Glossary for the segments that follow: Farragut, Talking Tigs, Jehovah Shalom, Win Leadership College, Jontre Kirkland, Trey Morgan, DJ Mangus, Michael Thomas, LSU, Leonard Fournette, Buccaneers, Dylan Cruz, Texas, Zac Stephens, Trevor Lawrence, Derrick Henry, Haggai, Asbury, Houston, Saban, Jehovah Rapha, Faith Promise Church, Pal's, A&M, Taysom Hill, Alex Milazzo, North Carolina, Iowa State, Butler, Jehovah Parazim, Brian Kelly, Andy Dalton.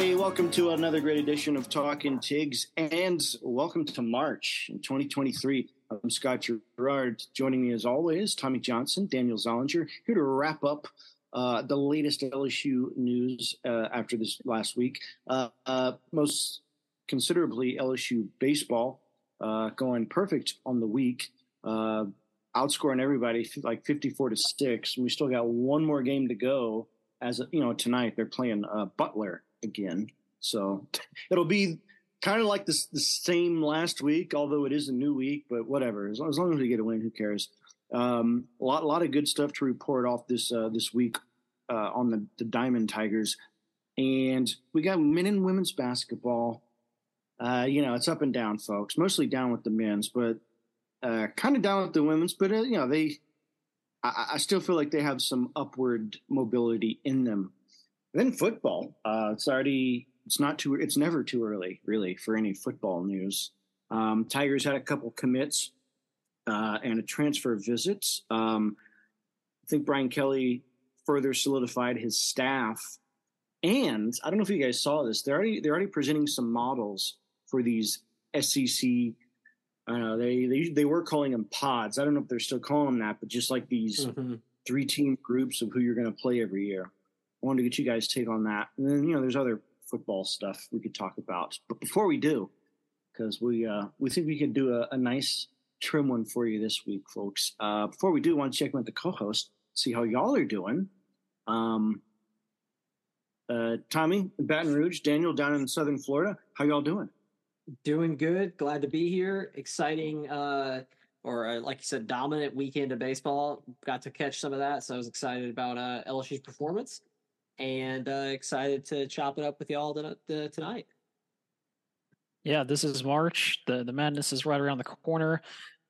everybody. Welcome to another great edition of Talking Tigs, and welcome to March in 2023. I'm Scott Gerard. Joining me as always, Tommy Johnson, Daniel Zollinger, here to wrap up the latest LSU news after this last week. Most considerably, LSU baseball going perfect on the week, outscoring everybody like 54-6. And we still got one more game to go. As you know, tonight they're playing Butler again, so it'll be kind of like this the same last week, although it is a new week. But whatever, as long as we get a win, who cares? A lot of good stuff to report off this week on the Diamond Tigers, and we got men and women's basketball. It's up and down, folks. Mostly down with the men's, but kind of down with the women's. But I still feel like they have some upward mobility in them. Then football. It's never too early, really, for any football news. Tigers had a couple commits and a transfer visit. I think Brian Kelly further solidified his staff, and I don't know if you guys saw this. They're already presenting some models for these SEC. I know they were calling them pods. I don't know if they're still calling them that, but just like these three-team groups of who you're going to play every year. I wanted to get you guys' take on that. And then, there's other football stuff we could talk about. But before we do, because we think we could do a nice trim one for you this week, folks. Before we do, I want to check in with the co-host, see how y'all are doing. Tommy, Baton Rouge, Daniel down in Southern Florida, how y'all doing? Doing good. Glad to be here. Exciting, like you said, dominant weekend of baseball. Got to catch some of that, so I was excited about LSU's performance, and excited to chop it up with y'all tonight. Yeah, this is March. The madness is right around the corner.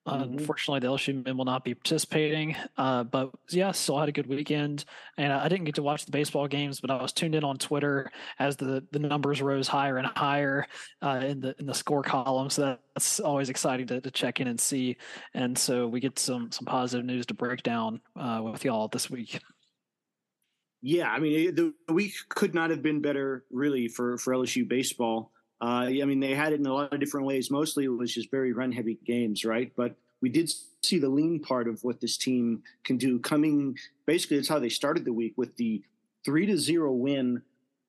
Unfortunately, the LSU men will not be participating. But yeah, still had a good weekend. And I didn't get to watch the baseball games, but I was tuned in on Twitter as the numbers rose higher and higher in the score column. So that's always exciting to check in and see. And so we get some positive news to break down with y'all this week. Yeah, I mean, the week could not have been better, really, for LSU baseball. They had it in a lot of different ways. Mostly it was just very run-heavy games, right? But we did see the lean part of what this team can do coming. Basically, that's how they started the week with the 3-0 win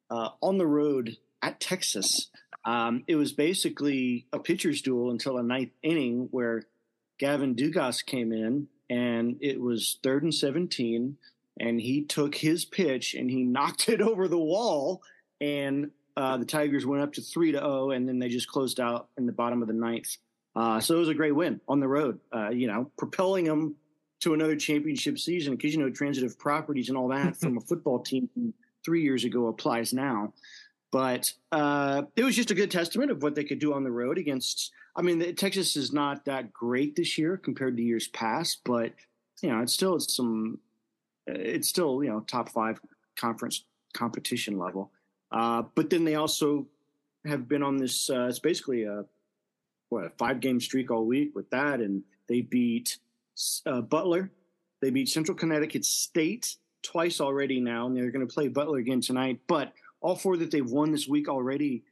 on the road at Texas. It was basically a pitcher's duel until the ninth inning where Gavin Dugas came in, and it was 3rd and 17, and he took his pitch and he knocked it over the wall, and the Tigers went up to 3-0, and then they just closed out in the bottom of the ninth. So it was a great win on the road, propelling them to another championship season because, transitive properties and all that from a football team 3 years ago applies now. But it was just a good testament of what they could do on the road against – Texas is not that great this year compared to years past, but, it's still top five conference competition level. But then they also have been on this, it's basically a 5-game streak all week with that. And they beat Butler. They beat Central Connecticut State twice already now. And they're going to play Butler again tonight. But all four that they've won this week already,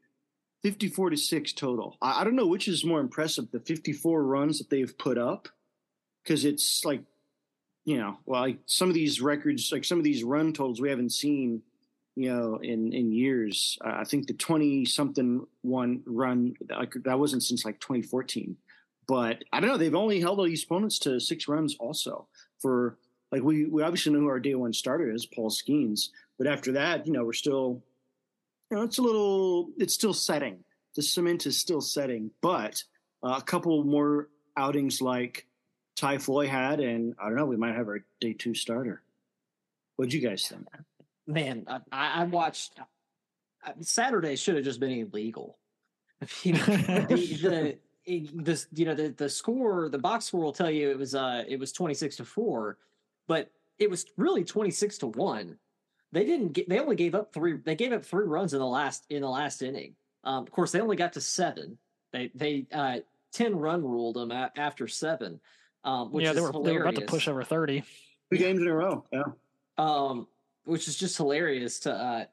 54-6 total. I don't know which is more impressive, the 54 runs that they've put up, because it's like, some of these records, like some of these run totals we haven't seen in years. I think the 20-something one run, that wasn't since 2014. But I don't know. They've only held all these opponents to 6 runs also. For we obviously know who our day one starter is, Paul Skenes. But after that, we're still, it's still setting. The cement is still setting. But a couple more outings like Ty Floyd had, and I don't know, we might have our day two starter. What'd you guys think? Man, I watched – Saturday should have just been illegal. The score – the box score will tell you it was 26-4, but it was really 26-1. They didn't – they only gave up 3 runs in the last inning. Of course, they only got to 7. They 10-run ruled them after 7, which is hilarious. They were about to push over 30. 2 games in a row, yeah. Which is just hilarious to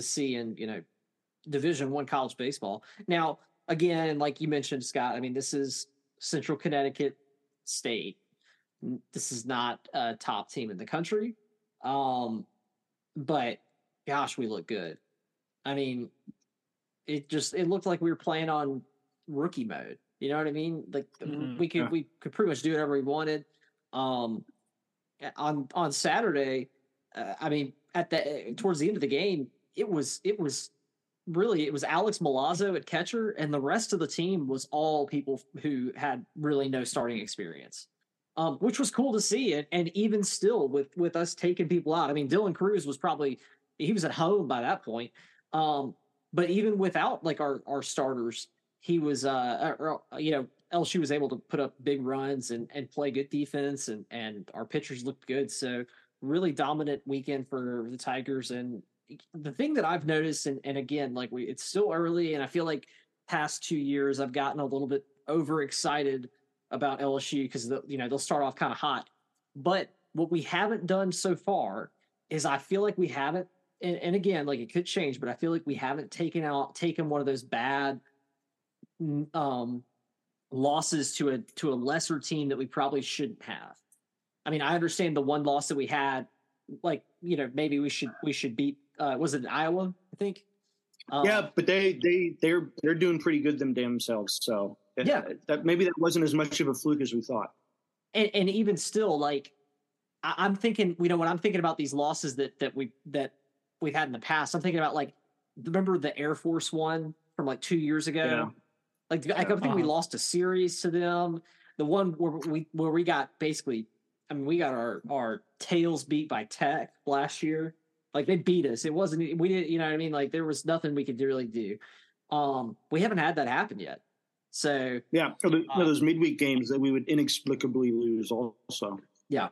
see, and Division I college baseball. Now, again, like you mentioned, Scott, I mean, this is Central Connecticut State. This is not a top team in the country. But gosh, we look good. I mean, it looked like we were playing on rookie mode. You know what I mean? Like we could pretty much do whatever we wanted. On Saturday, I mean, towards the end of the game, it was Alex Milazzo at catcher, and the rest of the team was all people who had really no starting experience, which was cool to see. And even still with us taking people out, I mean, Dylan Cruz was he was at home by that point. But even without like our starters, he was, LSU was able to put up big runs and play good defense, and our pitchers looked good. So really dominant weekend for the Tigers. And the thing that I've noticed, and again, like it's still early, and I feel like past 2 years I've gotten a little bit overexcited about LSU because they'll start off kind of hot. But what we haven't done so far is I feel like we haven't, and again, like it could change, but I feel like we haven't taken one of those bad losses to a lesser team that we probably shouldn't have. I mean, I understand the one loss that we had, like, maybe we should beat. Was it Iowa? I think. Yeah, but they're doing pretty good themselves. So yeah, maybe that wasn't as much of a fluke as we thought. And even still, like I'm thinking, when I'm thinking about these losses that we've had in the past, I'm thinking about like, remember the Air Force one from like 2 years ago? Yeah. Like I think we lost a series to them. The one where we got basically, I mean, we got our tails beat by Tech last year. Like they beat us. It wasn't, we didn't, you know what I mean? Like there was nothing we could really do. We haven't had that happen yet. So yeah. Those midweek games that we would inexplicably lose also. Yeah.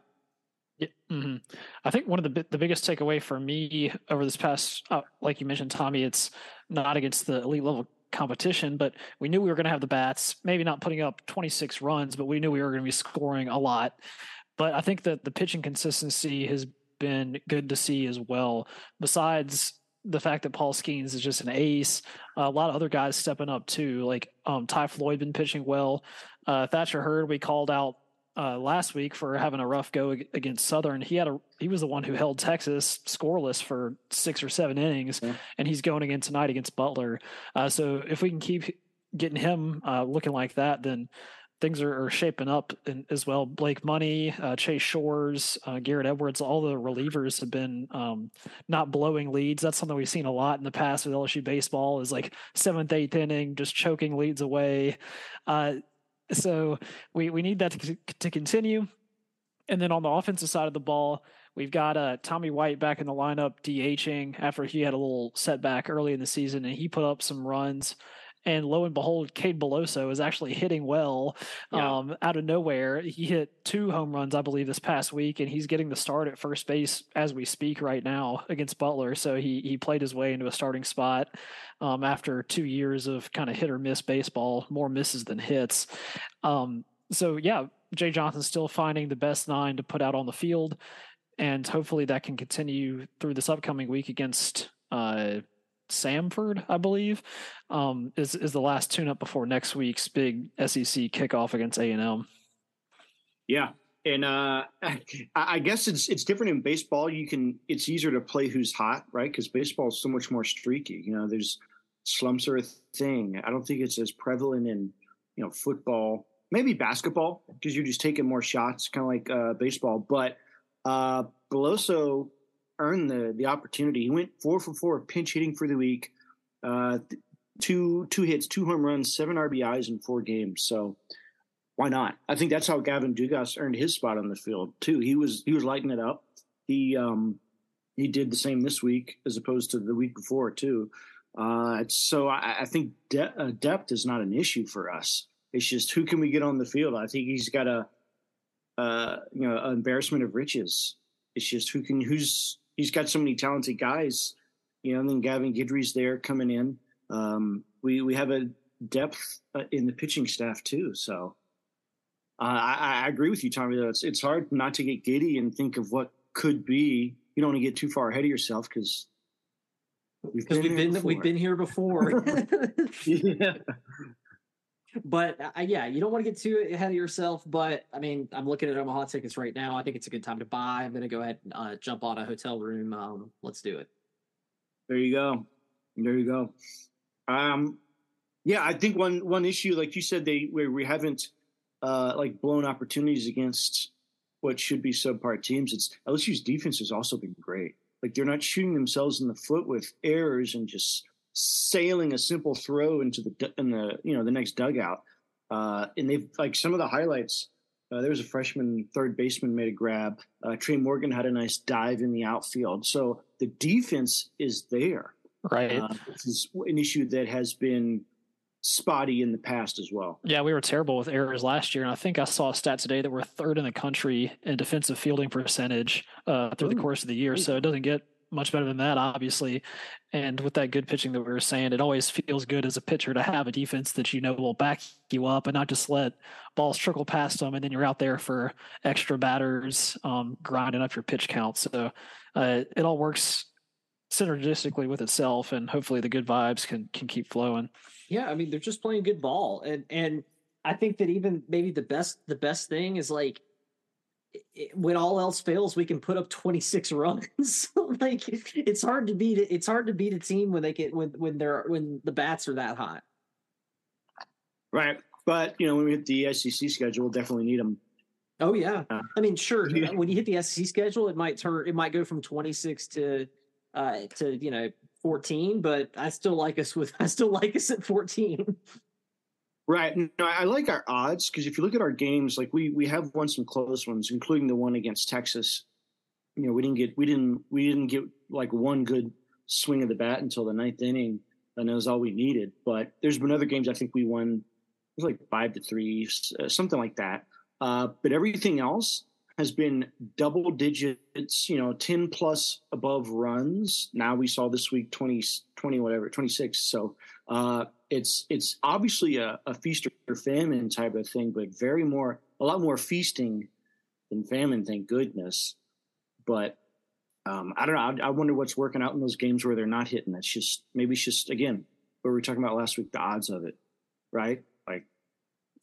Yeah. Mm-hmm. I think one of the biggest takeaway for me over this past, like you mentioned, Tommy, it's not against the elite level competition, but we knew we were going to have the bats, maybe not putting up 26 runs, but we knew we were going to be scoring a lot. But I think that the pitching consistency has been good to see as well. Besides the fact that Paul Skenes is just an ace, a lot of other guys stepping up too. Like Ty Floyd been pitching well. Thatcher Hurd, we called out last week for having a rough go against Southern. He was the one who held Texas scoreless for 6 or 7 innings, and he's going again tonight against Butler. So if we can keep getting him looking like that, then things are shaping up as well. Blake Money, Chase Shores, Garrett Edwards, all the relievers have been not blowing leads. That's something we've seen a lot in the past with LSU baseball is like 7th, 8th inning, just choking leads away. So we need that to continue. And then on the offensive side of the ball, we've got Tommy White back in the lineup DHing after he had a little setback early in the season, and he put up some runs. And lo and behold, Cade Beloso is actually hitting well out of nowhere. He hit 2 home runs, I believe, this past week, and he's getting the start at first base as we speak right now against Butler. So he played his way into a starting spot after 2 years of kind of hit or miss baseball, more misses than hits. So, yeah, Jay Johnson's still finding the best 9 to put out on the field, and hopefully that can continue through this upcoming week against Samford, I believe, is the last tune-up before next week's big SEC kickoff against A&M. Yeah, and I guess it's different in baseball. It's easier to play who's hot, right? Because baseball is so much more streaky. There's slumps are a thing. I don't think it's as prevalent in football, maybe basketball, because you're just taking more shots, kind of like baseball. But Beloso earned the opportunity. He went 4 for 4 pinch hitting for the week, 2 hits, 2 home runs, 7 RBIs in 4 games. So why not? I think that's how Gavin Dugas earned his spot on the field too. He was lighting it up. He did the same this week as opposed to the week before too. So I think depth is not an issue for us. It's just who can we get on the field. I think he's got an embarrassment of riches. It's just he's got so many talented guys, and then Gavin Guidry's there coming in. We have a depth in the pitching staff too. So I agree with you, Tommy, though. It's hard not to get giddy and think of what could be. You don't want to get too far ahead of yourself because because we've been here before. Yeah. But yeah, you don't want to get too ahead of yourself. But I mean, I'm looking at Omaha tickets right now. I think it's a good time to buy. I'm going to go ahead and jump on a hotel room. Let's do it. There you go. There you go. Yeah, I think one issue, like you said, we haven't like blown opportunities against what should be subpar teams. It's LSU's defense has also been great. Like they're not shooting themselves in the foot with errors and just sailing a simple throw into the next dugout. And they've like some of the highlights. There was a freshman third baseman made a grab. Trey Morgan had a nice dive in the outfield. So the defense is there. Right. This is an issue that has been spotty in the past as well. Yeah, we were terrible with errors last year. And I think I saw a stat today that we're third in the country in defensive fielding percentage through the course of the year. So it doesn't get much better than that, obviously. And with that good pitching that we were saying, it always feels good as a pitcher to have a defense that you know will back you up and not just let balls trickle past them. And then you're out there for extra batters, grinding up your pitch count. So it all works synergistically with itself, and hopefully the good vibes can keep flowing. Yeah, I mean, they're just playing good ball. And I think that even maybe the best thing is like, when all else fails, we can put up 26 runs. Like it's hard to beat a team when they get when the bats are that hot. Right, but you know, when we hit the SEC schedule, we'll definitely need them. Oh yeah, I mean, sure. Yeah. When you hit the SEC schedule, it might go from 26 to 14, but I still like us at 14. Right. No, I like our odds because if you look at our games, like we have won some close ones, including the one against Texas. You know, we didn't get like one good swing of the bat until the ninth inning, and that was all we needed. But there's been other games I think we won, it was like 5-3, something like that. But everything else has been double digits, 10 plus above runs. Now we saw this week 26. So it's obviously a feast or famine type of thing, but a lot more feasting than famine, thank goodness. But I don't know. I wonder what's working out in those games where they're not hitting. That's just again what we were talking about last week, the odds of it, right? Like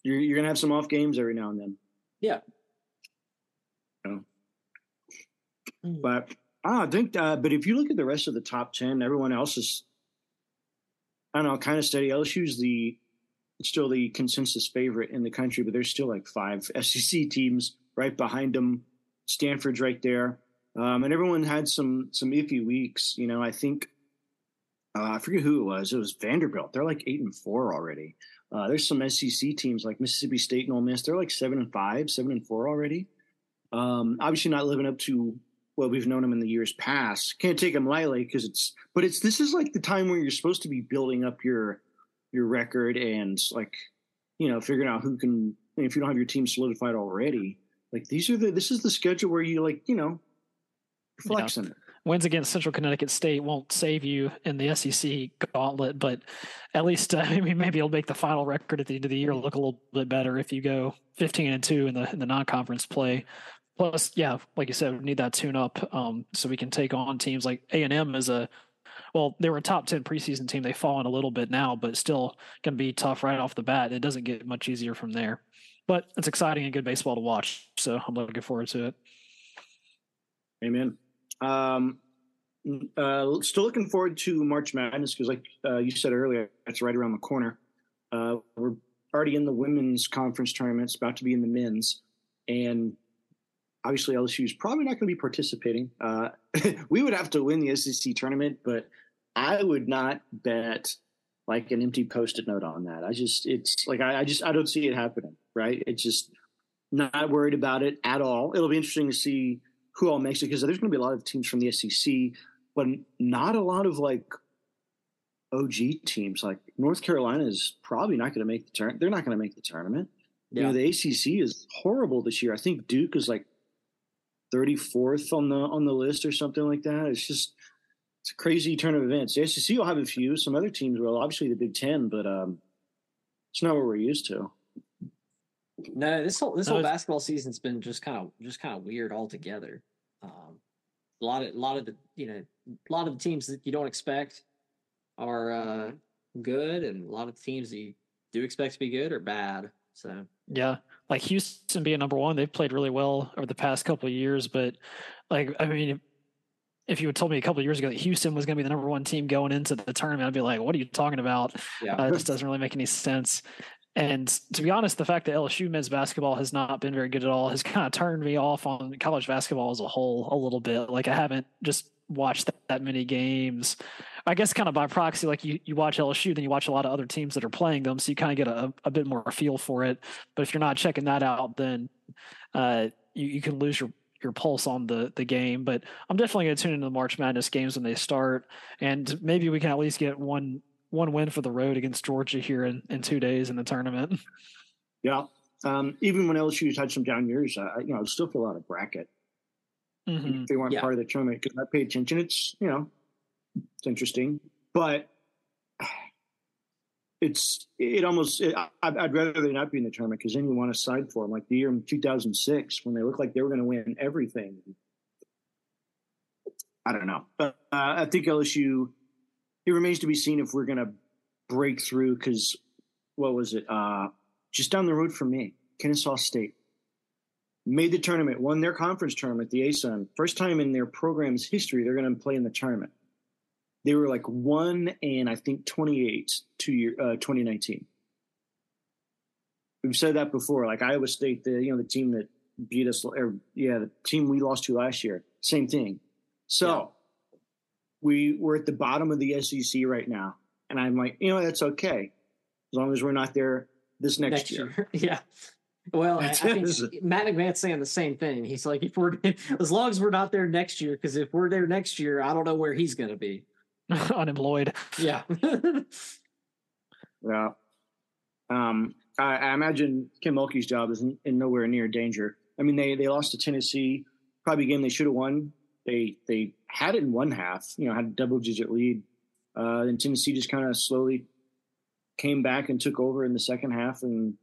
you're gonna have some off games every now and then. Yeah. But I think, but if you look at the rest of the top 10, everyone else is, I don't know, kind of steady. LSU's still the consensus favorite in the country, but there's still like 5 SEC teams right behind them. Stanford's right there, and everyone had some iffy weeks. You know, I think I forget who it was. It was Vanderbilt. They're like 8-4 already. There's some SEC teams like Mississippi State and Ole Miss. They're like 7-5, 7-4 already. Obviously, not living up to what we've known them in the years past. Can't take them lightly because this is like the time where you're supposed to be building up your record and like, figuring out who can, if you don't have your team solidified already, like this is the schedule where you like, flexing it. Wins against Central Connecticut State won't save you in the SEC gauntlet, but at least maybe it'll make the final record at the end of the year look a little bit better if you go 15-2 in the non-conference play. Plus, yeah, like you said, we need that tune-up so we can take on teams like A&M they were a top 10 preseason team. They've fallen a little bit now, but still going to be tough right off the bat. It doesn't get much easier from there. But it's exciting and good baseball to watch, so I'm looking forward to it. Amen. Still looking forward to March Madness because, like you said earlier, it's right around the corner. We're already in the women's conference tournaments, about to be in the men's, and obviously LSU is probably not going to be participating. We would have to win the SEC tournament, but I would not bet like an empty Post-it note on that. I don't see it happening. Right? It's just not worried about it at all. It'll be interesting to see who all makes it, because there's going to be a lot of teams from the SEC, but not a lot of like OG teams. Like North Carolina is probably not going to make the tournament. They're not going to make the tournament. Yeah. The ACC is horrible this year. I think Duke is like 34th on the list or something like that. It's just a crazy turn of events. The SEC will have a few. Some other teams will, obviously the Big Ten, but it's not what we're used to. No, this whole basketball season's been just kind of weird altogether. A lot of the teams that you don't expect, are good, and a lot of teams that you do expect to be good are bad. So yeah, like Houston being number one, they've played really well over the past couple of years. But like, I mean, if you had told me a couple of years ago that Houston was going to be the number one team going into the tournament, I'd be like, what are you talking about? Yeah. It just doesn't really make any sense. And to be honest, the fact that LSU men's basketball has not been very good at all has kind of turned me off on college basketball as a whole a little bit. Like I haven't just watched that many games. I guess kind of by proxy, like you watch LSU, then you watch a lot of other teams that are playing them. So you kind of get a bit more feel for it. But if you're not checking that out, then you can lose your pulse on the game. But I'm definitely going to tune into the March Madness games when they start. And maybe we can at least get one win for the road against Georgia here in 2 days in the tournament. Yeah. Even when LSU's had some down years, I still feel out of bracket. Mm-hmm. If they weren't part of the tournament, because I pay attention. It's, it's interesting, but I'd rather they not be in the tournament, because then you want to side for them. Like the year in 2006, when they looked like they were going to win everything. I don't know. But I think LSU, it remains to be seen if we're going to break through, because what was it? Just down the road from me, Kennesaw State made the tournament, won their conference tournament, the ASUN. First time in their program's history, they're going to play in the tournament. They were like 1-28 2019. We've said that before. Like Iowa State, the team that beat us, the team we lost to last year, same thing. So we're at the bottom of the SEC right now, and I'm like, that's okay as long as we're not there this next year. Yeah. Well, I think Matt McMahon's saying the same thing. He's like, as long as we're not there next year, because if we're there next year, I don't know where he's going to be. Unemployed. Yeah. Yeah. I imagine Kim Mulkey's job is in nowhere near danger. I mean, they lost to Tennessee, probably a game they should have won. They had it in one half, had a double-digit lead. And Tennessee just kind of slowly came back and took over in the second half, and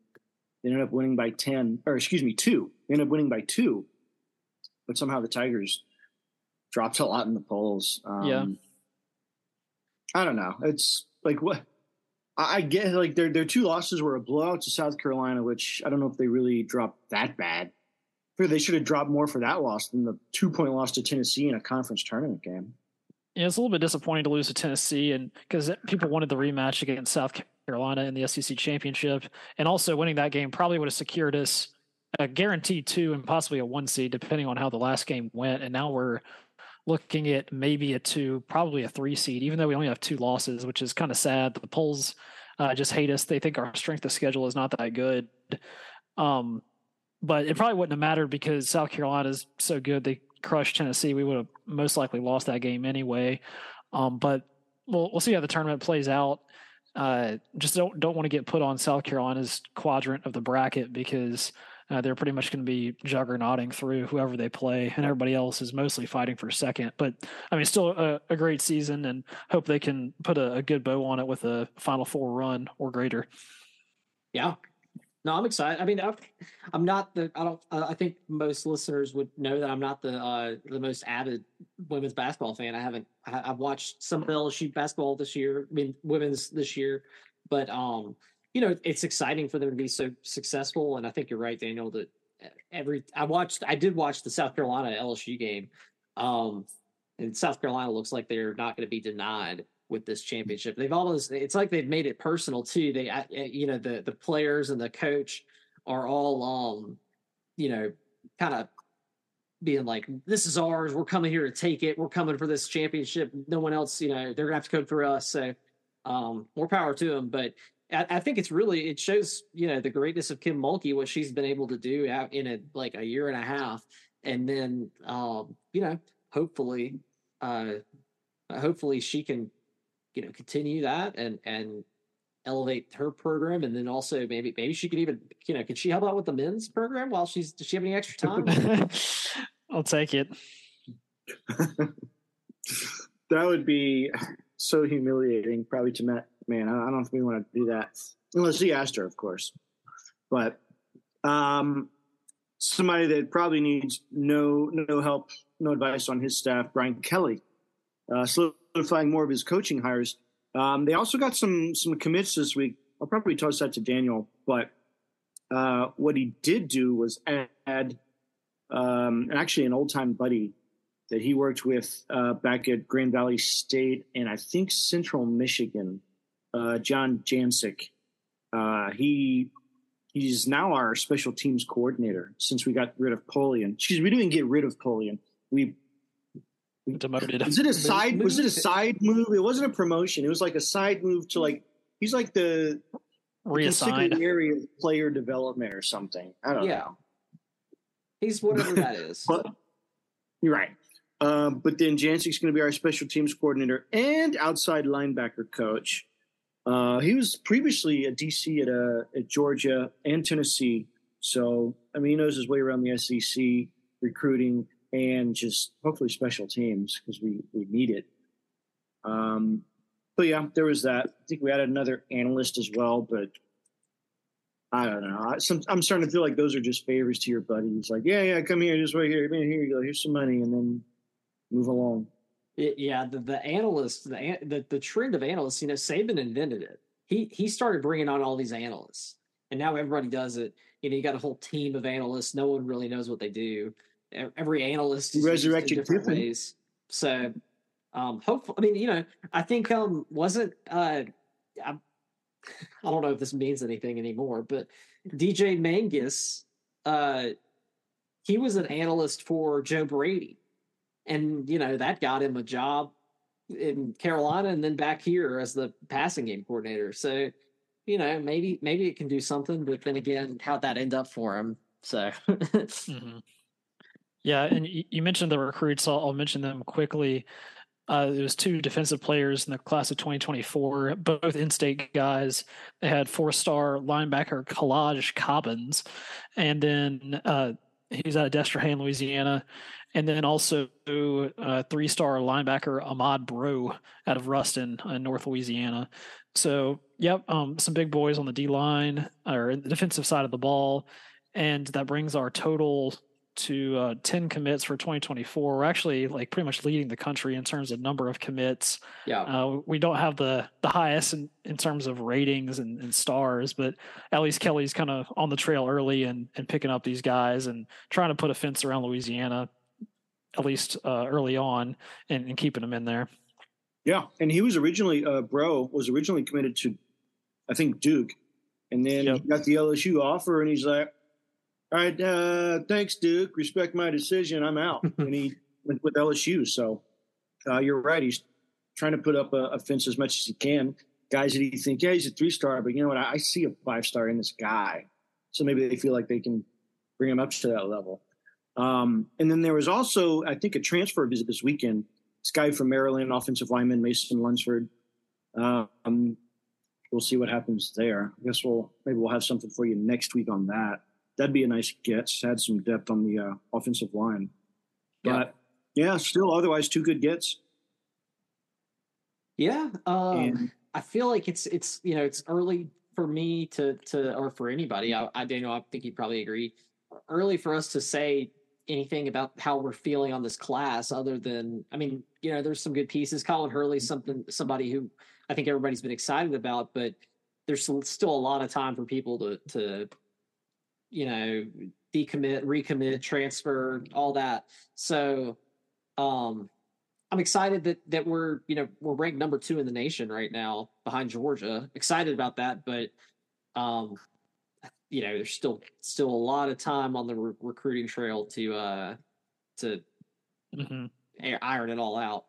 they ended up winning by 2. They ended up winning by 2, but somehow the Tigers dropped a lot in the polls. I don't know. It's like what I get. Like their 2 losses were a blowout to South Carolina, which I don't know if they really dropped that bad. They should have dropped more for that loss than the 2-point loss to Tennessee in a conference tournament game. Yeah, it's a little bit disappointing to lose to Tennessee, and because people wanted the rematch against South Carolina in the SEC championship, and also winning that game probably would have secured us a guaranteed 2 and possibly a 1 seed, depending on how the last game went. And now we're looking at maybe a 2, probably a 3 seed, even though we only have 2 losses, which is kind of sad. The polls just hate us. They think our strength of schedule is not that good. But it probably wouldn't have mattered because South Carolina is so good. They crushed Tennessee. We would have most likely lost that game anyway. But we'll see how the tournament plays out. Just don't want to get put on South Carolina's quadrant of the bracket, because they're pretty much going to be juggernauting through whoever they play, and everybody else is mostly fighting for second. But I mean, still a great season, and hope they can put a good bow on it with a Final Four run or greater. Yeah. No, I'm excited. I mean, I'm not the. I don't. I think most listeners would know that I'm not the most avid women's basketball fan. I haven't. I've watched some of the LSU basketball this year. I mean, women's this year, but it's exciting for them to be so successful. And I think you're right, Daniel. That I did watch the South Carolina LSU game, and South Carolina looks like they're not going to be denied with this championship. They've almost, it's like they've made it personal too. They, the players and the coach are all, kind of being like, this is ours. We're coming here to take it. We're coming for this championship. No one else, they're gonna have to come through us. So more power to them. But I think it's really, it shows, the greatness of Kim Mulkey, what she's been able to do out in a year and a half. And then, hopefully she can, continue that and elevate her program, and then also maybe she could even can she help out with the men's program while does she have any extra time? I'll take it. That would be so humiliating, probably, to Matt. Man, I don't think we want to do that unless he asked her, of course. But somebody that probably needs no help, no advice on his staff, Brian Kelly, solidifying more of his coaching hires They also got some commits this week. I'll probably toss that to Daniel, but what he did do was add actually an old-time buddy that he worked with back at Grand Valley State and I think Central Michigan, John Jancic. He's now our special teams coordinator since we got rid of Polian. Excuse me, we didn't get rid of Polian. We demoted. Was it a side move? It wasn't a promotion. It was like a side move to like he's like the reassigned area of player development or something. I don't know. He's whatever that is. But, you're right. But then Jancic's going to be our special teams coordinator and outside linebacker coach. He was previously a DC at Georgia and Tennessee. So, I mean, he knows his way around the SEC, recruiting, and just hopefully special teams because we need it. But, yeah, there was that. I think we added another analyst as well, but I don't know. I'm starting to feel like those are just favors to your buddies. Like, yeah, come here, just right here. Here you go. Here's some money, and then move along. Yeah, the analysts, the trend of analysts, you know, Saban invented it. He started bringing on all these analysts, and now everybody does it. You know, you got a whole team of analysts. No one really knows what they do. Every analyst is resurrected in different ways. So, hopefully, I mean, you know, I think wasn't I don't know if this means anything anymore, but DJ Mangus, he was an analyst for Joe Brady. And, you know, that got him a job in Carolina and then back here as the passing game coordinator. So, you know, maybe it can do something. But then again, how'd that end up for him? So, mm-hmm. Yeah. And you mentioned the recruits. I'll mention them quickly. There was two defensive players in the class of 2024, both in-state guys. They had four-star linebacker Kalaj Cobbins. And then he's out of Destrehan, Louisiana. And then also three-star linebacker Ahmad Bro out of Ruston in North Louisiana. So, yep, some big boys on the D-line or the defensive side of the ball. And that brings our total to 10 commits for 2024. We're actually like pretty much leading the country in terms of number of commits. Yeah, we don't have the highest in terms of ratings and stars, but at least Kelly's kind of on the trail early and picking up these guys and trying to put a fence around Louisiana, at least early on, and keeping them in there. Yeah, and he was originally Bro was committed to, I think, Duke, and then he got the LSU offer, and he's like, all right, thanks, Duke. Respect my decision. I'm out. And he went with LSU. So you're right. He's trying to put up a fence as much as he can. Guys that he think, yeah, he's a three-star, but you know what? I see a five-star in this guy. So maybe they feel like they can bring him up to that level. And then there was also, I think, a transfer visit this weekend. This guy from Maryland, offensive lineman, Mason Lunsford. We'll see what happens there. I guess maybe we'll have something for you next week on that. That'd be a nice get. Had some depth on the offensive line. But, yeah, still otherwise two good gets. Yeah. I feel like it's you know, it's early for me to or for anybody. Daniel, I think you'd probably agree. Early for us to say anything about how we're feeling on this class other than, I mean, you know, there's some good pieces. Colin Hurley, somebody who I think everybody's been excited about, but there's still a lot of time for people to you know, decommit, recommit, transfer, all that. So I'm excited that we're, you know, we're ranked number 2 in the nation right now behind Georgia. Excited about that, but you know, there's still a lot of time on the recruiting trail to mm-hmm. iron it all out.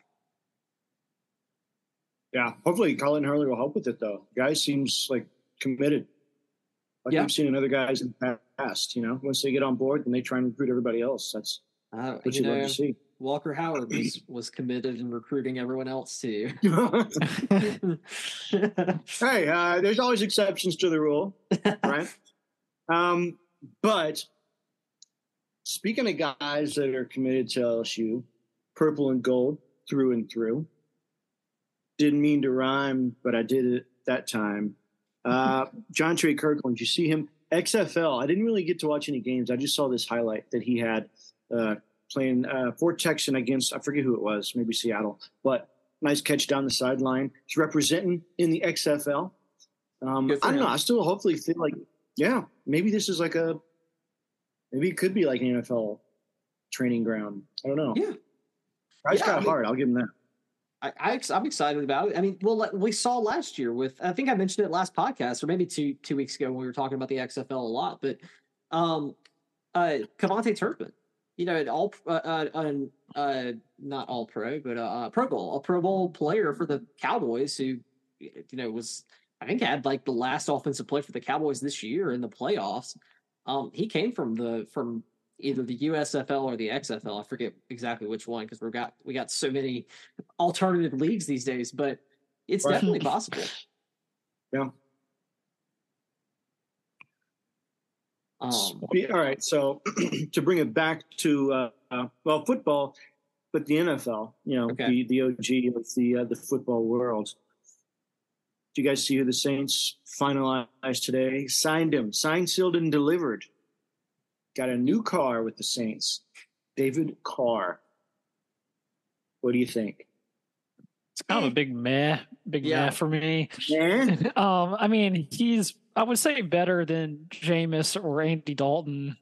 Yeah, hopefully Colin Hurley will help with it though. Guy seems like committed. Like I've seen in other guys in the past, you know, once they get on board, then they try and recruit everybody else. That's what you love to see. Walker Howard was committed in recruiting everyone else too. Hey, there's always exceptions to the rule, right? But speaking of guys that are committed to LSU, purple and gold through and through. Didn't mean to rhyme, but I did it that time. Jontre Kirkland, you see him XFL. I didn't really get to watch any games. I just saw this highlight that he had playing for Texan against, I forget who it was, maybe Seattle, but Nice catch down the sideline. He's representing in the XFL. I don't know. I still hopefully feel like, yeah, maybe this is like a – maybe it could be like an NFL training ground. I don't know. Yeah. It's kind of hard. I'll give him that. I'm excited about it. I mean, well, we saw last year with – I think I mentioned it last podcast or maybe two weeks ago when we were talking about the XFL a lot. But Kavonte Turpin, you know, not all pro, but a Pro Bowl player for the Cowboys who, you know, was – I think had like the last offensive play for the Cowboys this year in the playoffs. He came from either the USFL or the XFL. I forget exactly which one because we got so many alternative leagues these days, but it's definitely possible. Yeah. All right. So to bring it back to football, but the NFL, you know, okay. the OG of the football world. Do you guys see who the Saints finalized today? Signed him. Signed, sealed, and delivered. Got a new car with the Saints. David Carr. What do you think? It's kind of a big meh for me. Yeah. I mean, I would say better than Jameis or Andy Dalton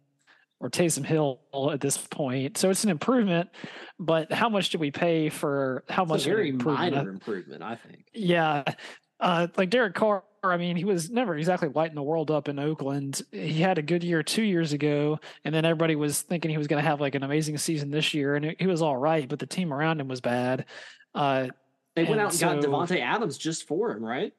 or Taysom Hill at this point. So it's an improvement, but how much do we pay for how much? It's a very minor improvement, I think. Yeah. Like Derek Carr, I mean, he was never exactly lighting the world up in Oakland. He had a good year 2 years ago, and then everybody was thinking he was going to have like an amazing season this year, and he was all right, but the team around him was bad. They went out and got Devontae Adams just for him, right?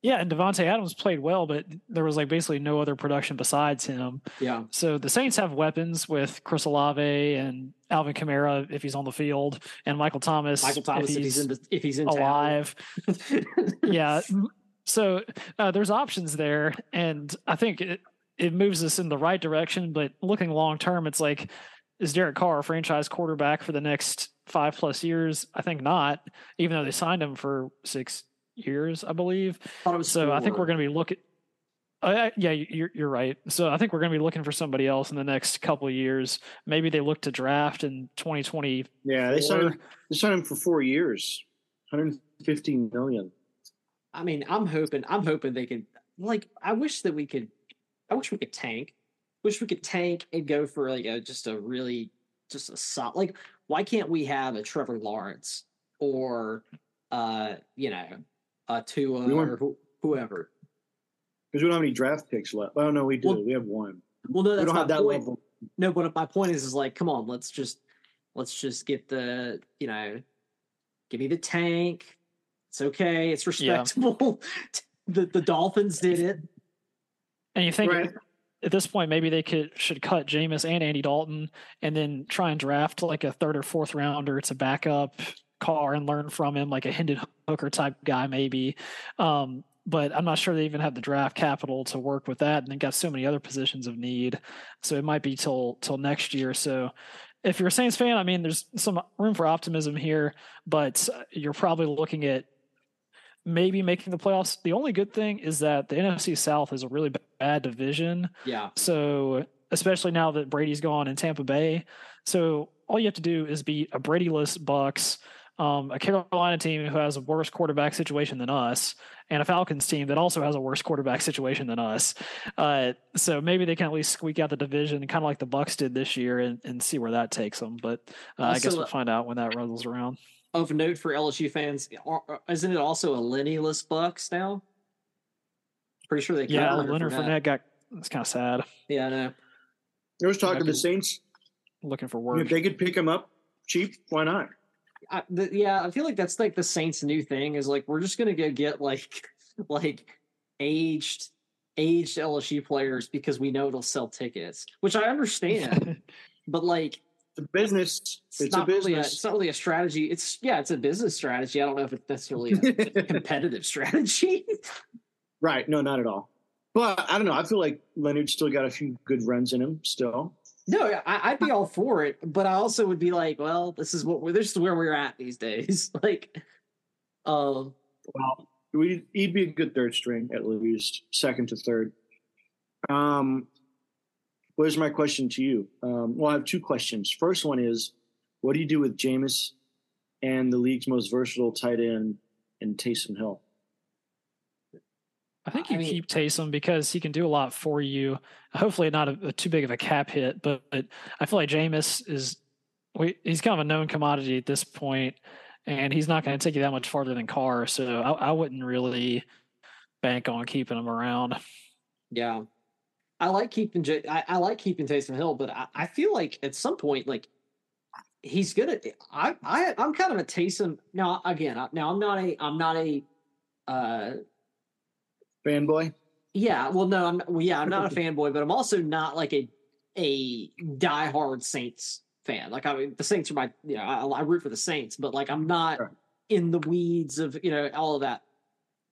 Yeah, and Devontae Adams played well, but there was like basically no other production besides him. Yeah. So the Saints have weapons with Chris Olave and Alvin Kamara if he's on the field, and Michael Thomas if he's in alive. Yeah. So there's options there, and I think it moves us in the right direction. But looking long term, it's like, is Derek Carr a franchise quarterback for the next 5+ years? I think not. Even though they signed him for 6 years, I believe. So I think we're going to be looking. Yeah, you're right. So I think we're going to be looking for somebody else in the next couple of years. Maybe they look to draft in 2020. Yeah, they signed him for 4 years, $115 million. I mean, I'm hoping they could. Like, I wish we could tank. Wish we could tank and go for like a solid. Like, why can't we have a Trevor Lawrence or Tua or whoever? Because we don't have any draft picks left. Oh no, we do. Well, we have one. Well, no, that's we don't have that point. Level. No, but my point is like, come on, let's just get the, you know, give me the tank. It's okay. It's respectable. Yeah. The Dolphins did it. And you think right. At this point maybe they should cut Jameis and Andy Dalton and then try and draft like a third or fourth rounder to back up Carr and learn from him, like a Hendon Hooker type guy maybe. But I'm not sure they even have the draft capital to work with that, and they've got so many other positions of need. So it might be till next year. So if you're a Saints fan, I mean, there's some room for optimism here, but you're probably looking at maybe making the playoffs. The only good thing is that the NFC South is a really bad division. Yeah. So especially now that Brady's gone in Tampa Bay. So all you have to do is beat a Brady-less Bucs, a Carolina team who has a worse quarterback situation than us, and a Falcons team that also has a worse quarterback situation than us. So maybe they can at least squeak out the division, kind of like the Bucs did this year, and see where that takes them. But I guess we'll find out when that rolls around. Of note for LSU fans, isn't it also a Lenny-less Bucs now? Pretty sure they can. Yeah, Leonard Fournette got. It's kind of sad. Yeah, I know. There was talk of the Saints looking for work. If they could pick him up cheap, why not? I feel like that's like the Saints' new thing is like, we're just going to go get like aged LSU players because we know it'll sell tickets, which I understand. But like the business, it's not really a strategy. It's a business strategy. I don't know if it's necessarily a competitive strategy. Right. No, not at all. But I don't know. I feel like Leonard's still got a few good runs in him still. No, I'd be all for it, but I also would be like, well, this is where we're at these days. Like, well, he'd be a good third string at least, second to third. Where's my question to you? Well, I have two questions. First one is, what do you do with Jameis and the league's most versatile tight end in Taysom Hill. I think you keep Taysom because he can do a lot for you. Hopefully not a too big of a cap hit, but I feel like Jameis he's kind of a known commodity at this point, and he's not going to take you that much farther than Carr. So I wouldn't really bank on keeping him around. Yeah. I like keeping Taysom Hill, but I feel like at some point, like he's gonna. I'm kind of a Taysom now. Again, I'm not a fanboy. Yeah, well, no, I'm not a fanboy, but I'm also not like a diehard Saints fan. Like, I mean, the Saints are my, I root for the Saints, but like I'm not in the weeds of all of that.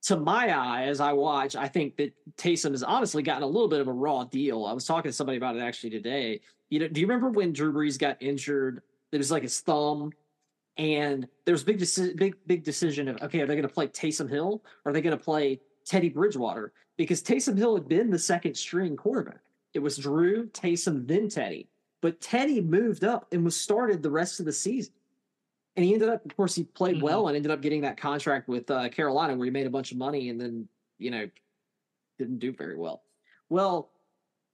To my eye, as I watch, I think that Taysom has honestly gotten a little bit of a raw deal. I was talking to somebody about it actually today. Do you remember when Drew Brees got injured? It was like his thumb, and there was big decision of, okay, are they going to play Taysom Hill or are they going to play Teddy Bridgewater? Because Taysom Hill had been the second string quarterback. It was Drew, Taysom, then Teddy. But Teddy moved up and was started the rest of the season. And he ended up, of course, he played well and ended up getting that contract with Carolina, where he made a bunch of money and then, didn't do very well. Well,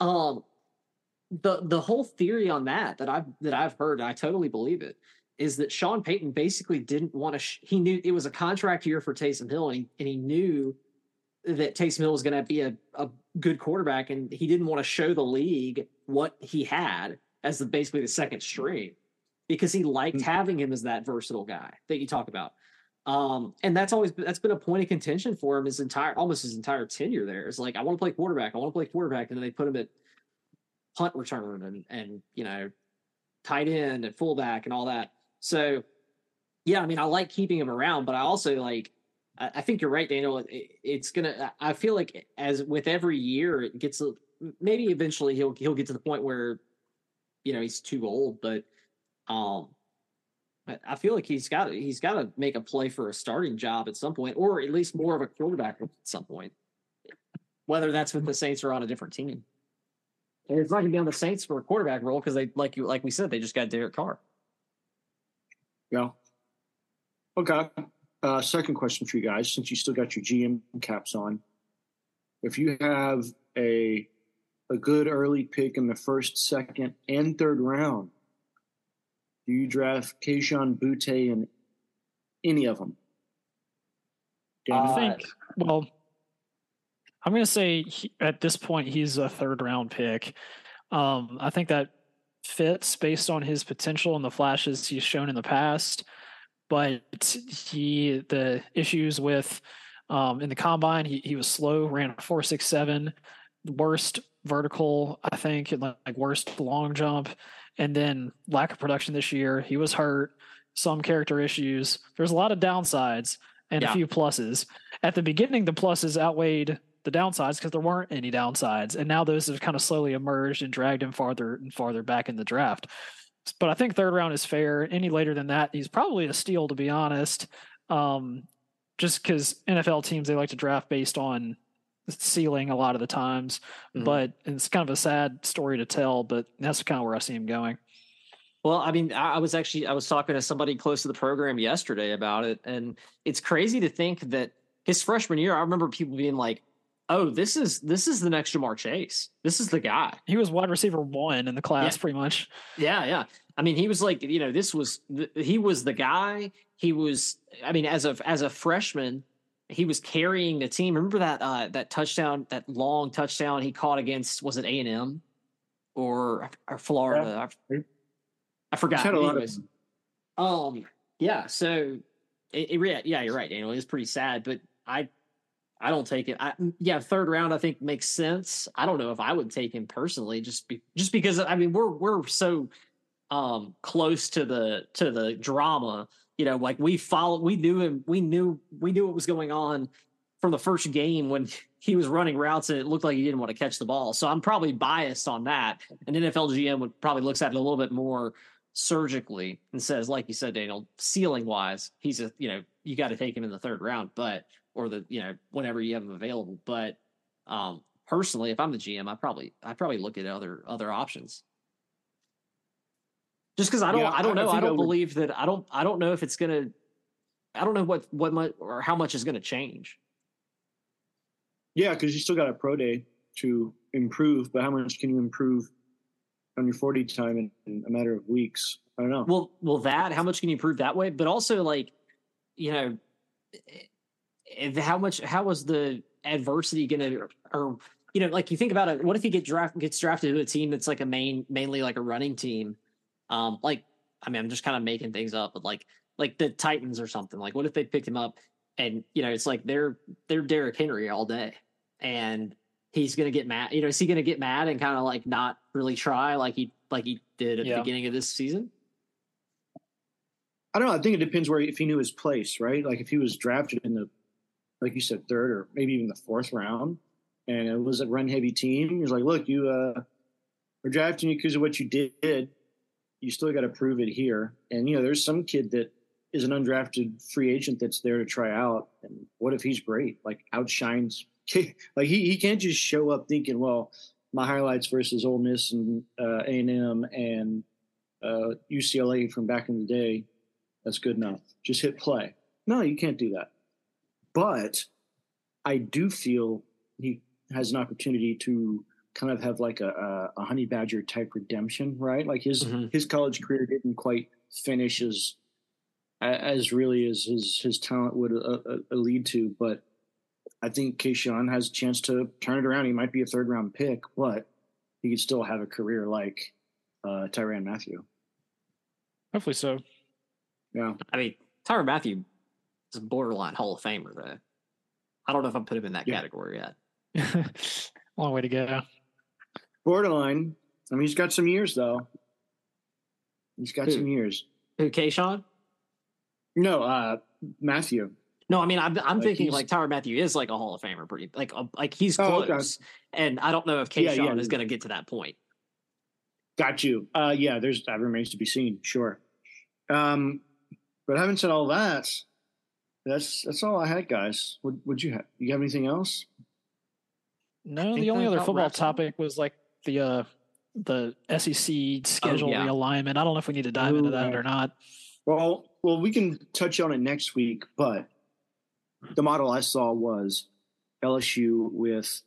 the whole theory on that I've heard, and I totally believe it, is that Sean Payton basically didn't want to. He knew it was a contract year for Taysom Hill, and he knew that Taysom Hill was going to be a good quarterback, and he didn't want to show the league what he had as basically the second string, because he liked having him as that versatile guy that you talk about. And that's been a point of contention for him almost his entire tenure there. It's like, I want to play quarterback. And then they put him at punt return and tight end and fullback and all that. So yeah, I mean, I like keeping him around, but I also like, I think you're right, Daniel. I feel like as with every year it gets, maybe eventually he'll get to the point where, he's too old, but I feel like he's got to make a play for a starting job at some point, or at least more of a quarterback at some point, whether that's with the Saints or on a different team. And it's not going to be on the Saints for a quarterback role, because they, like we said, they just got Derek Carr. Yeah. Okay. Second question for you guys, since you still got your GM caps on. If you have a good early pick in the first, second, and third round, do you draft Keishawn Butte in any of them? I'm going to say at this point he's a third-round pick. I think that fits based on his potential and the flashes he's shown in the past. But the issues with in the combine, he was slow, ran a 4.67, worst vertical, I think, and like worst long jump. And then lack of production this year. He was hurt, some character issues. There's a lot of downsides and a few pluses. At the beginning, the pluses outweighed the downsides because there weren't any downsides. And now those have kind of slowly emerged and dragged him farther and farther back in the draft. But I think third round is fair. Any later than that, he's probably a steal, to be honest. Just because NFL teams, they like to draft based on ceiling a lot of the times, but it's kind of a sad story to tell, but that's kind of where I see him going. Well, I mean, I was talking to somebody close to the program yesterday about it, and it's crazy to think that his freshman year, I remember people being like, oh, this is the next Jamar Chase. This is the guy. He was wide receiver 1 in the class, pretty much. Yeah. Yeah. I mean, he was like, he was the guy. He was, I mean, as a freshman, he was carrying the team. Remember that touchdown, that long touchdown he caught against, was it A&M or Florida? Yeah. I forgot. Yeah. So you're right, Daniel. It was pretty sad, but I don't take it. Third round I think makes sense. I don't know if I would take him personally, just because, I mean, we're so close to the drama. Like we knew what was going on from the first game when he was running routes and it looked like he didn't want to catch the ball. So I'm probably biased on that. An NFL GM would probably looks at it a little bit more surgically and says, like you said, Daniel, ceiling wise, he's you got to take him in the third round, or whenever you have him available. But personally, if I'm the GM, I probably look at other options. Just because I don't know. I don't know how much is going to change. Yeah, because you still got a pro day to improve, but how much can you improve on your 40 time in a matter of weeks? I don't know. Well, how much can you improve that way? But also, how was the adversity going to, you think about it. What if he gets drafted to a team that's like a mainly like a running team? I'm just kind of making things up, but like the Titans or something. Like, what if they picked him up and, it's like they're Derrick Henry all day, and he's going to get mad. Is he going to get mad and kind of like not really try like he did at the beginning of this season? I don't know. I think it depends if he knew his place, right? Like if he was drafted in the, like you said, third or maybe even the fourth round, and it was a run heavy team. He was like, look, you we're drafting you because of what you did. You still got to prove it here. And, there's some kid that is an undrafted free agent that's there to try out. And what if he's great? Like outshines, like he can't just show up thinking, well, my highlights versus Ole Miss and A&M and UCLA from back in the day, that's good enough. Just hit play. No, you can't do that. But I do feel he has an opportunity to kind of have like a honey badger type redemption, right? Like his college career didn't quite finish as really as his talent would lead to. But I think Keyshawn has a chance to turn it around. He might be a third round pick, but he could still have a career like Tyrann Mathieu. Hopefully so. Yeah. I mean, Tyrann Mathieu is a borderline Hall of Famer, though. I don't know if I put him in that category yet. Long way to go. Borderline. I mean, he's got some years, though. He's got some years. Who, Keyshawn? No, Mathieu. No, I mean, I'm thinking like Tyrann Mathieu is like a Hall of Famer, pretty like he's close. Okay. And I don't know if Keyshawn is going to get to that point. Got you. That remains to be seen. Sure. But having said all that, that's all I had, guys. What you have? You have anything else? No, the only other football topic was like the SEC schedule realignment. I don't know if we need to dive into that or not. Well, we can touch on it next week, but the model I saw was LSU with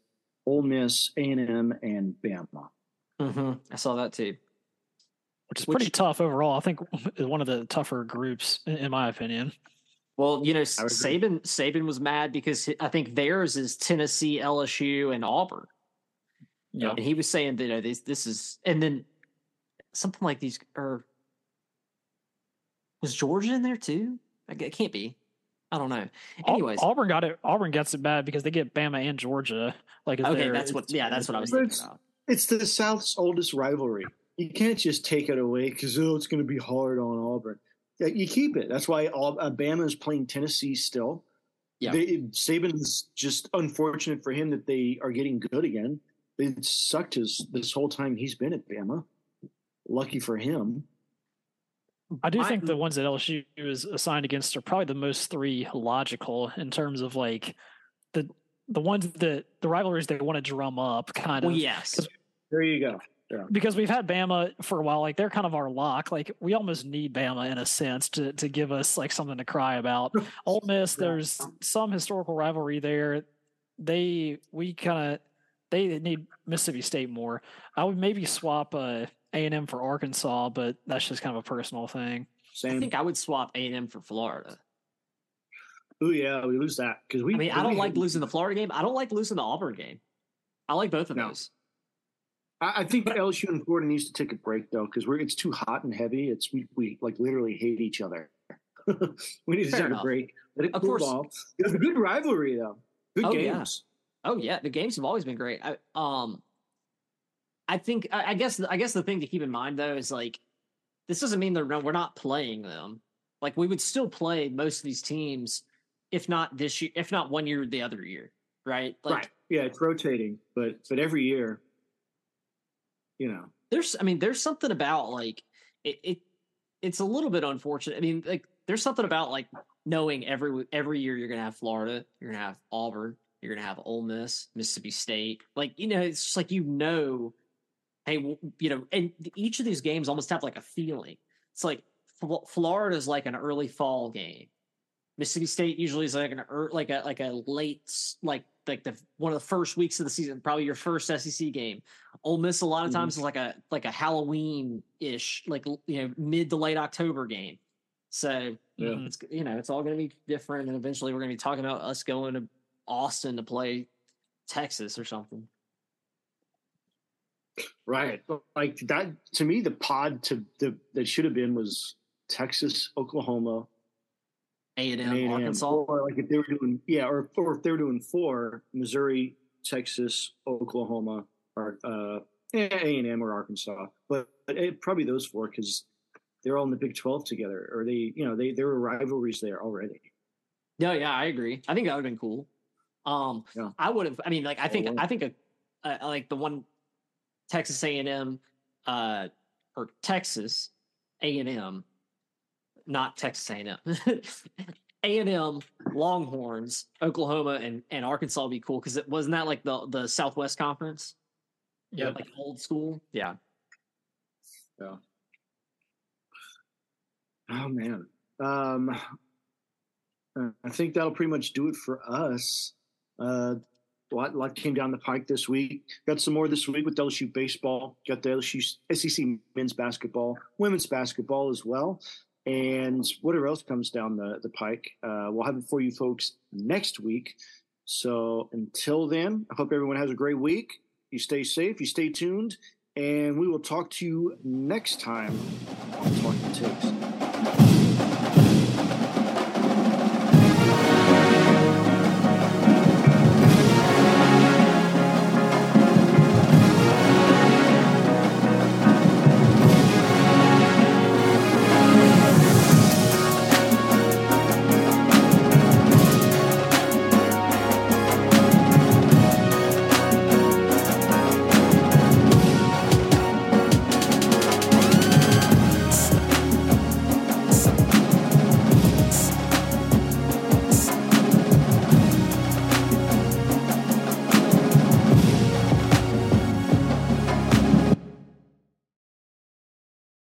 Ole Miss, A&M, and Bama. Mm-hmm. I saw that too. Which is pretty tough overall. I think one of the tougher groups, in my opinion. Well, Saban was mad because I think theirs is Tennessee, LSU, and Auburn. Yeah, and he was saying that this is, and then something like these. Or was Georgia in there too? It can't be. I don't know. Anyways, Auburn got it. Auburn gets it bad because they get Bama and Georgia. Like, that's what I was thinking about. It's the South's oldest rivalry. You can't just take it away because it's going to be hard on Auburn. You keep it. That's why Alabama is playing Tennessee still. Yeah, Saban's just unfortunate for him that they are getting good again. They sucked this whole time he's been at Bama. Lucky for him. I do think the ones that LSU is assigned against are probably the most three logical in terms of like the ones that the rivalries they want to drum up kind of. Well, yes. There you go. Yeah. Because we've had Bama for a while, like they're kind of our lock. Like we almost need Bama in a sense to give us like something to cry about. Ole Miss, there's some historical rivalry there. They need Mississippi State more. I would maybe swap A&M for Arkansas, but that's just kind of a personal thing. Same. I think I would swap A&M for Florida. Oh yeah, we lose that because I don't like losing the Florida game. I don't like losing the Auburn game. I like both of those. I think LSU and Florida needs to take a break though, because it's too hot and heavy. It's we like literally hate each other. We need to take a break. Let it cool off. It was a good rivalry though. Good games. Yeah. Oh yeah, the games have always been great. I guess the thing to keep in mind though is like this doesn't mean we're not playing them. Like we would still play most of these teams, if not this year, if not one year the other year, right? Like, right. Yeah, it's rotating, but every year. There's something about like it's a little bit unfortunate. I mean, like there's something about like knowing every year you're going to have Florida, you're going to have Auburn, you're going to have Ole Miss, Mississippi State. Like, it's just like, hey, you know, and each of these games almost have like a feeling. It's like Florida's like an early fall game. Mississippi State usually is like a late, one of the first weeks of the season, probably your first SEC game. Ole Miss a lot of times is like a Halloween-ish, like, you know, mid to late October game. So it's, you know, it's all going to be different, and eventually we're going to be talking about us going to Austin to play Texas or something. Right, like that to me, the pod to that should have been was Texas, Oklahoma, A&M, Arkansas, or like if they were doing or if they were doing four, Missouri, Texas, Oklahoma, or A&M or Arkansas, but probably those four because they're all in the Big 12 together, or there were rivalries there already. No, yeah, I agree. I think that would have been cool. I would have. I mean, like I think like the one Texas A&M or Texas A&M. Not Texas A&M, A&M, Longhorns, Oklahoma, and Arkansas would be cool because it wasn't that like the Southwest Conference, yeah, like old school, yeah. Oh man, I think that'll pretty much do it for us. A lot came down the pike this week. Got some more this week with LSU baseball. Got the LSU SEC men's basketball, women's basketball as well. And whatever else comes down the pike, we'll have it for you folks next week. So until then, I hope everyone has a great week. You stay safe, you stay tuned, and we will talk to you next time on Talking Tigs.